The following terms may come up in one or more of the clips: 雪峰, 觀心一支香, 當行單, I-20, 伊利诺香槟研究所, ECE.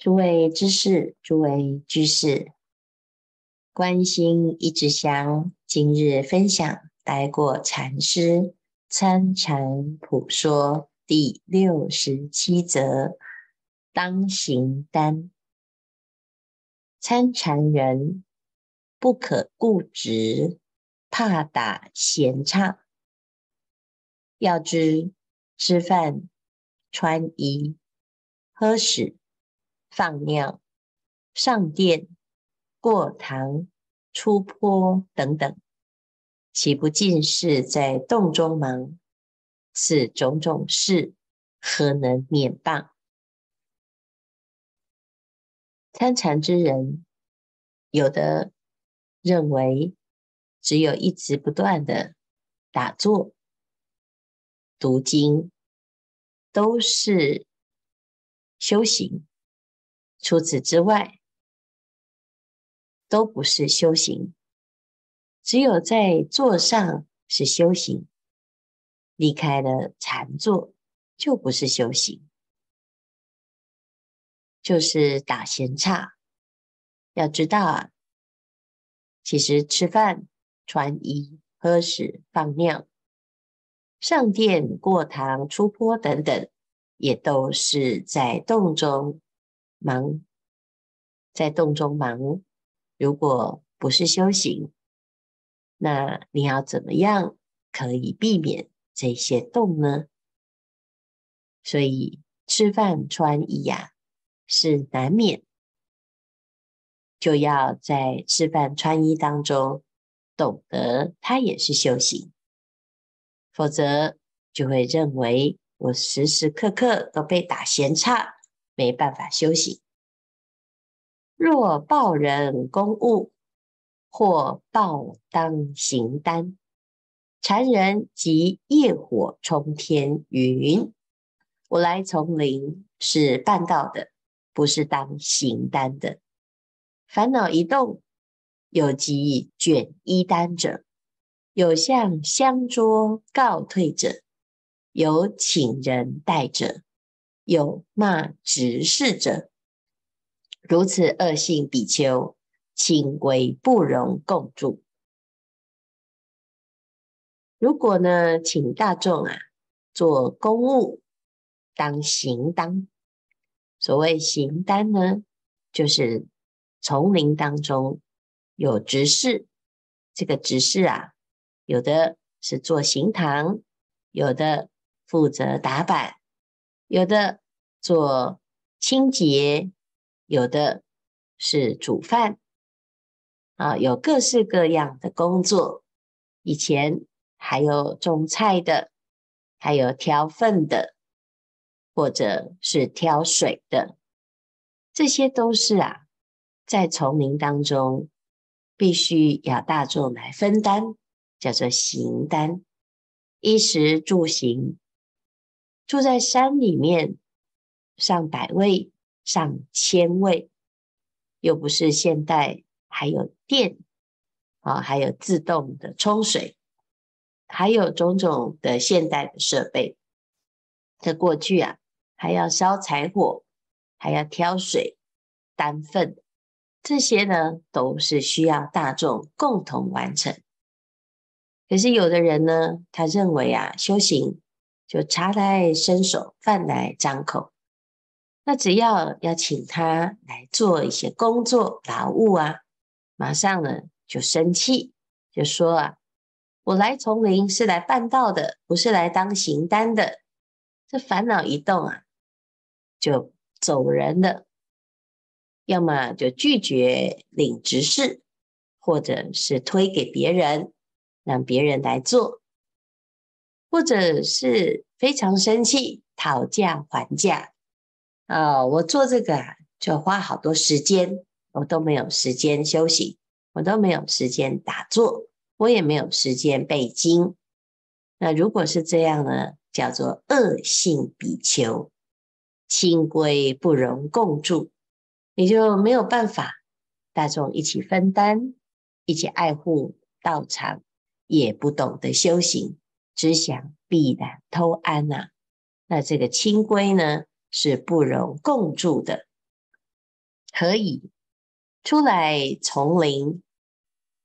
诸位知士，诸位居士，观心一支香，今日分享待过禅师参禅普说第67则，当行单。参禅人不可固执，怕打闲岔。要知吃饭、穿衣、喝食、放尿、上殿、过堂、出坡等等，岂不尽是在洞中忙？此种种事，何能免谤？参禅之人，有的认为只有一直不断的打坐、读经，都是修行。除此之外，都不是修行。只有在座上是修行，离开了禅坐就不是修行，就是打闲岔。要知道啊，其实吃饭、穿衣、喝食、放尿、上殿、过堂、出坡等等，也都是在洞中忙，在洞中忙，如果不是修行，那你要怎么样可以避免这些洞呢？所以吃饭穿衣是难免，就要在吃饭穿衣当中懂得它也是修行，否则就会认为我时时刻刻都被打闲岔，没办法修行。若报人公务，或报当行单。禅人即业火冲天，云：我来丛林是办道的，不是当行单的。烦恼一动，有即卷衣单者，有向香桌告退者，有请人带者，有骂执事者，如此恶性比丘，请为不容共住。如果呢，请大众做公务，当行单。所谓行单呢，就是丛林当中有执事，这个执事有的是做行堂，有的负责打板，有的做清洁，有的是煮饭，有各式各样的工作。以前还有种菜的，还有挑粪的，或者是挑水的，这些都是在丛林当中必须要大众来分担，叫做行担。衣食住行，住在山里面，上百位、上千位，又不是现代还有电还有自动的冲水，还有种种的现代的设备。在过去还要烧柴火，还要挑水、担粪，这些呢都是需要大众共同完成。可是有的人呢，他认为修行就茶来伸手，饭来张口，那只要请他来做一些工作劳务马上呢就生气，就说我来丛林是来办道的，不是来当行单的。这烦恼一动就走人了，要么就拒绝领执事，或者是推给别人，让别人来做，或者是非常生气，讨价还价。我做这个就花好多时间，我都没有时间休息，我都没有时间打坐，我也没有时间背经。那如果是这样呢，叫做恶性比丘，清规不容共住，你就没有办法大众一起分担，一起爱护道场，也不懂得修行，只想避难偷安那这个清规呢是不容共住的。可以出来丛林，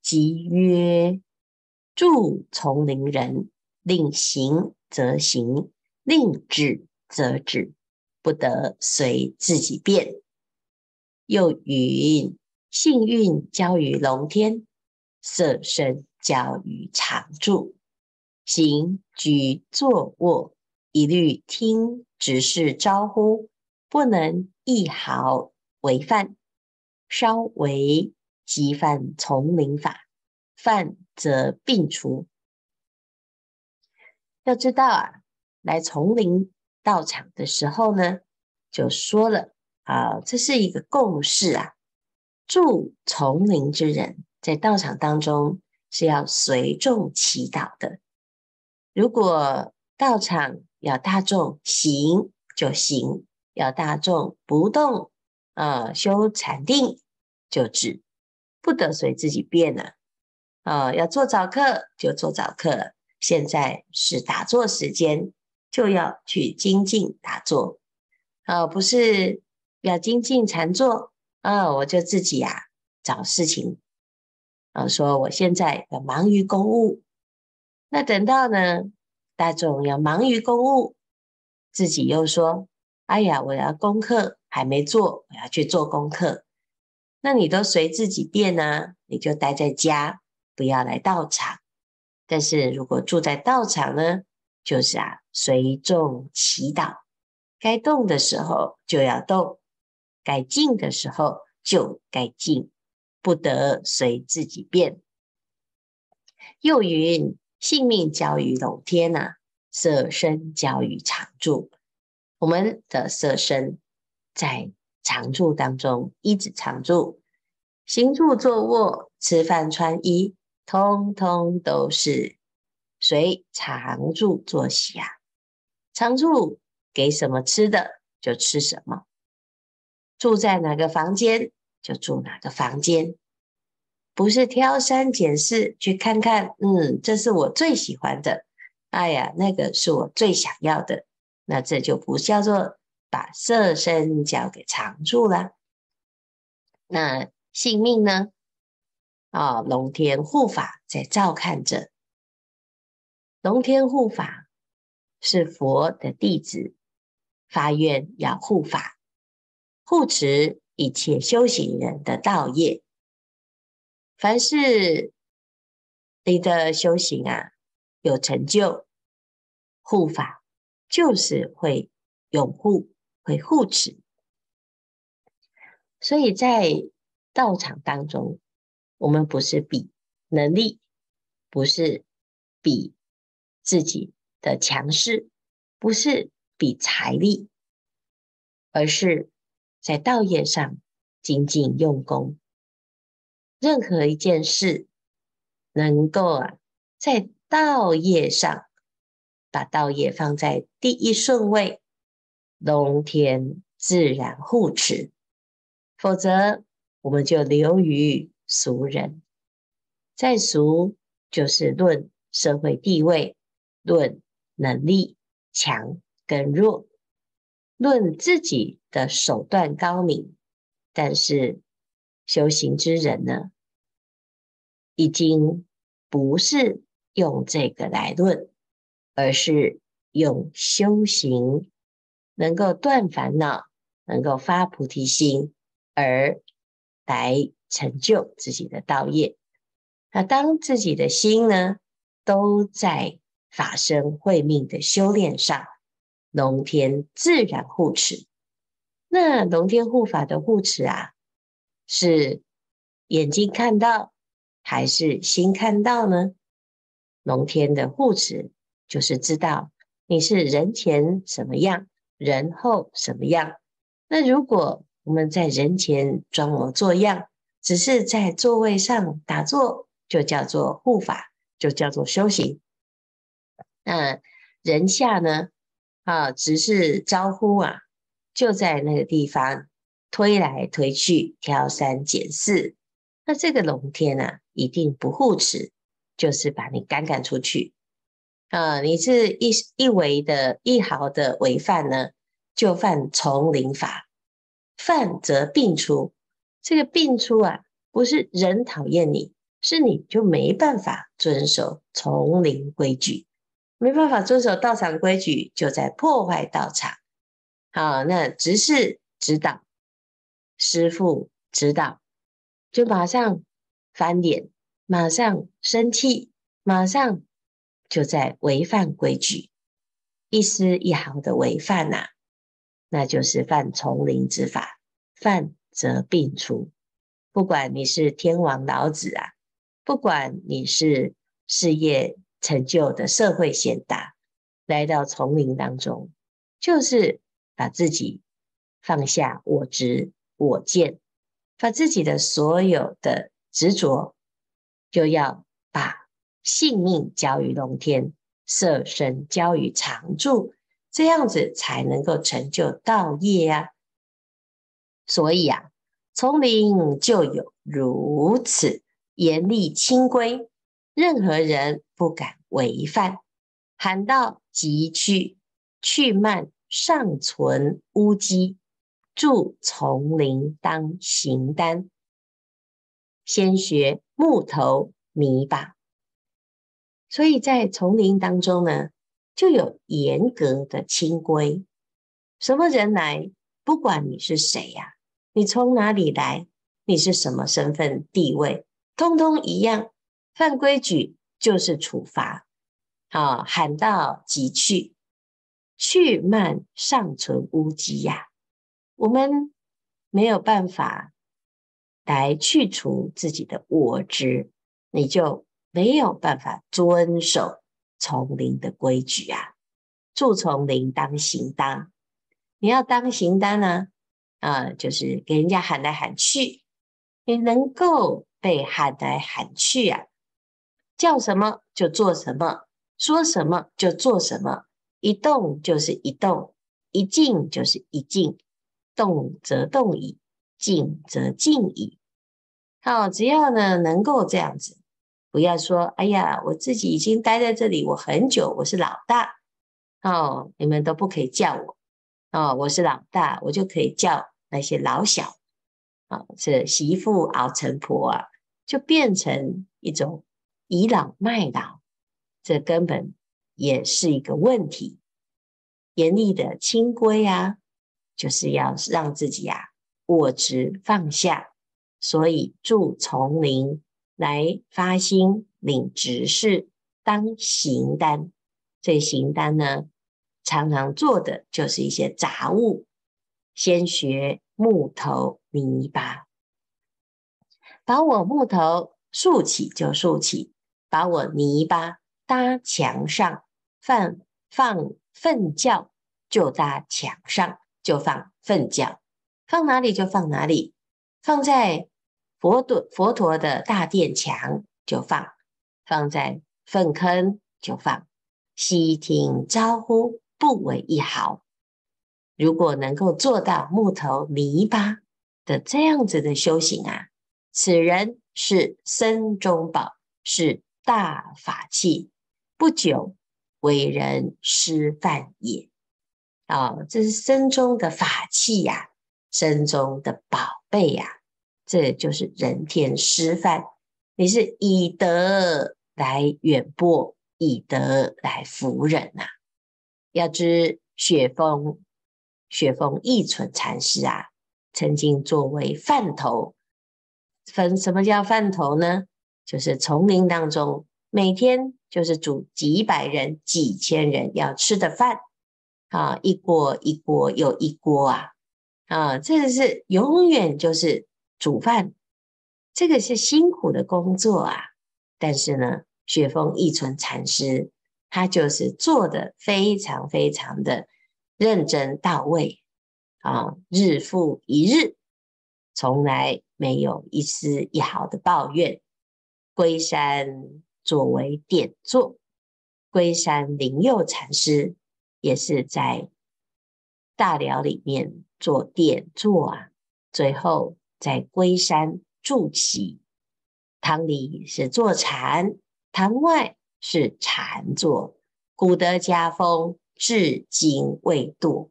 即曰住丛林人，令行则行，令止则止，不得随自己便。又云，幸运交于龙天，色身交于常住，行居坐卧一律听执事招呼，不能一毫违犯，稍微即犯丛林法，犯则并除。要知道啊，来丛林道场的时候呢，就说了啊，这是一个共识啊，住丛林之人在道场当中是要随众祈祷的。如果道场要大众行就行，要大众不动修禅定就止，不得随自己便啊。要做早课就做早课，现在是打坐时间，就要去精进打坐。不是要精进禅坐我就自己找事情说我现在要忙于公务。那等到呢大众要忙于公务，自己又说哎呀，我要功课还没做，我要去做功课。那你都随自己便啊，你就待在家，不要来道场。但是如果住在道场呢，就是随众祈祷，该动的时候就要动，该静的时候就该静，不得随自己便。又云，性命交于龙天色身交于常住。我们的色身在常住当中，一直常住，行住坐卧吃饭穿衣，通通都是随常住作息常住给什么吃的就吃什么，住在哪个房间就住哪个房间，不是挑三拣四去看看这是我最喜欢的，哎呀，那个是我最想要的，那这就不叫做把色身交给常住了。那性命呢龙天护法在照看着。龙天护法是佛的弟子，发愿要护法，护持一切修行人的道业。凡是你的修行有成就，护法就是会拥护，会护持。所以在道场当中，我们不是比能力，不是比自己的强势，不是比财力，而是在道业上精进用功。任何一件事能够在道业上把道业放在第一顺位，龙天自然护持，否则我们就流于俗人。再俗就是论社会地位，论能力强跟弱，论自己的手段高明。但是修行之人呢，已经不是用这个来论，而是用修行能够断烦恼，能够发菩提心而来成就自己的道业。那当自己的心呢都在法身慧命的修炼上，龙天自然护持。那龙天护法的护持是眼睛看到还是心看到呢？龙天的护持就是知道你是人前什么样，人后什么样。那如果我们在人前装模作样，只是在座位上打坐，就叫做护法，就叫做修行。那人下呢只是招呼就在那个地方推来推去，挑三拣四。那这个龙天一定不护持，就是把你赶出去。你是一毫的违犯呢，就犯丛林法，犯则并除，这个病出啊，不是人讨厌你，是你就没办法遵守丛林规矩，没办法遵守道场规矩，就在破坏道场。好，那执事指导，师父指导，就马上翻脸，马上生气，马上就在违反规矩，一丝一毫的违反啊，那就是犯丛林之法，犯则病除。不管你是天王老子啊，不管你是事业成就的社会贤达，来到丛林当中，就是把自己放下我执我见，把自己的所有的执着，就要把性命交于龙天，色身交于常住，这样子才能够成就道业啊。所以啊，丛林就有如此严厉清规，任何人不敢违犯。喊道即去，去慢尚存污积，住丛林当行单。先学木头泥巴。所以在丛林当中呢，就有严格的清规。什么人来，不管你是谁啊，你从哪里来，你是什么身份地位，通通一样，犯规矩就是处罚。好，喊到即去，去慢尚存污积呀。我们没有办法来去除自己的我执，你就没有办法遵守丛林的规矩啊。住丛林当行单，你要当行单呢、就是给人家喊来喊去，你能够被喊来喊去啊，叫什么就做什么，说什么就做什么，一动就是一动，一静就是一静，动则动矣，静则静矣。好，只要呢能够这样子，不要说哎呀，我自己已经待在这里我很久，我是老大哦，你们都不可以叫我哦，我是老大，我就可以叫那些老小。这媳妇熬成婆啊，就变成一种倚老卖老，这根本也是一个问题。严厉的清规啊，就是要让自己啊我执放下，所以住丛林来发心领执事当行单。这行单呢，常常做的就是一些杂物，先学木头泥巴，把我木头竖起就竖起，把我泥巴搭墙上，放粪窖就搭墙上，就放粪窖，放哪里就放哪里，放在佛陀的大殿墙就放，放在粪坑就放，悉听招呼，不为一毫。如果能够做到木头泥巴的这样子的修行啊，此人是僧中宝，是大法器，不久为人师范也。这是僧中的法器啊，僧中的宝贝啊，这就是人天师范。你是以德来远播，以德来服人啊。要知雪峰一存禅师啊，曾经作为饭头。什么叫饭头呢？就是丛林当中每天就是煮几百人几千人要吃的饭啊，一锅一锅又一锅啊，这是永远就是煮饭，这个是辛苦的工作啊。但是呢，雪峰一存禅师他就是做的非常非常的认真到位啊，日复一日，从来没有一丝一毫的抱怨。龟山作为典座，龟山灵佑禅师也是在大寮里面做典座啊，最后在龟山住起，堂里是坐禅，堂外是禅坐，古德家风至今未堕，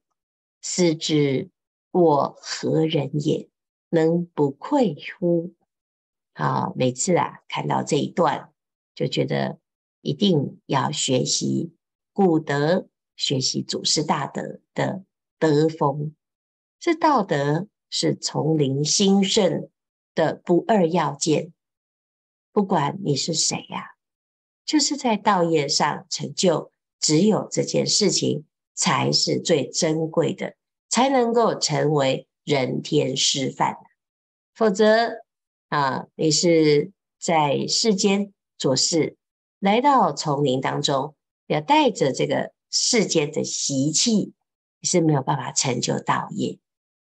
思之我何人也？能不愧乎？好，每次啊看到这一段，就觉得一定要学习古德，学习祖师大德的德风。这道德是从灵兴盛的不二要件。不管你是谁啊，就是在道业上成就，只有这件事情才是最珍贵的，才能够成为人天师范。否则啊，你是在世间做事，来到丛林当中，要带着这个世间的习气，你是没有办法成就道业。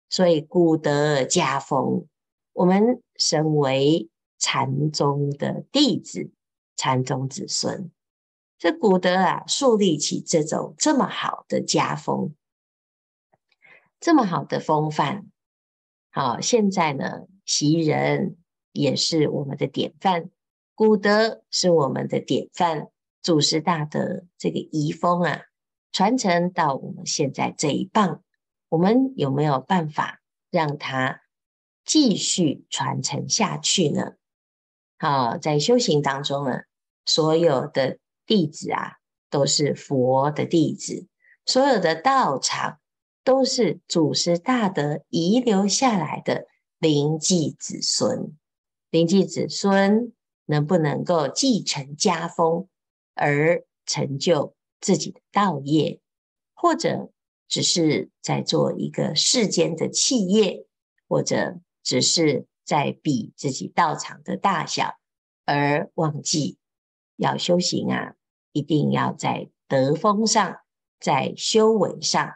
所以古德家风，我们身为禅宗的弟子，禅宗子孙，这古德啊树立起这种这么好的家风，这么好的风范。好，现在呢袭人也是我们的典范，古德是我们的典范，祖师大德这个遗风啊传承到我们现在这一棒，我们有没有办法让它继续传承下去呢？好，在修行当中呢，所有的弟子啊都是佛的弟子，所有的道场都是祖师大德遗留下来的临济子孙。临济子孙能不能够继承家风而成就自己的道业，或者只是在做一个世间的企业，或者只是在比自己道场的大小，而忘记要修行啊，一定要在德风上，在修为上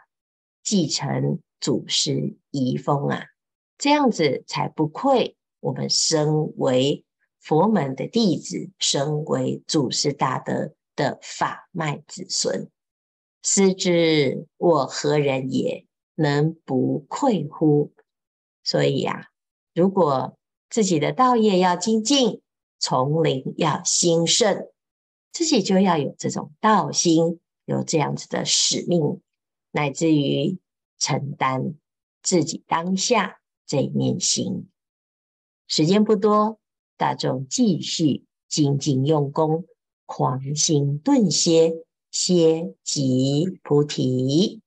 继承祖师遗风啊，这样子才不愧我们身为佛门的弟子，身为祖师大德的法脉子孙。思之我何人也，能不愧乎？所以啊，如果自己的道业要精进，丛林要兴盛，自己就要有这种道心，有这样子的使命，乃至于承担自己当下这一念心。时间不多，大众继续精进用功，狂心顿歇，歇即菩提。